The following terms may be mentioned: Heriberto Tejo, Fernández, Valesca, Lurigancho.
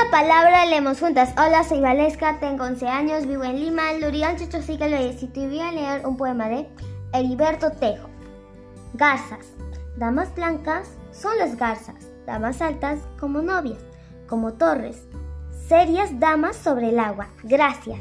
una palabra leemos juntas. Hola, soy Valesca, tengo 11 años, vivo en Lima, Lurigancho, Chosica, Loyes, y te voy a leer un poema de Heriberto Tejo. Garzas. Damas blancas son las garzas, damas altas como novias, como torres, serias damas sobre el agua. Gracias.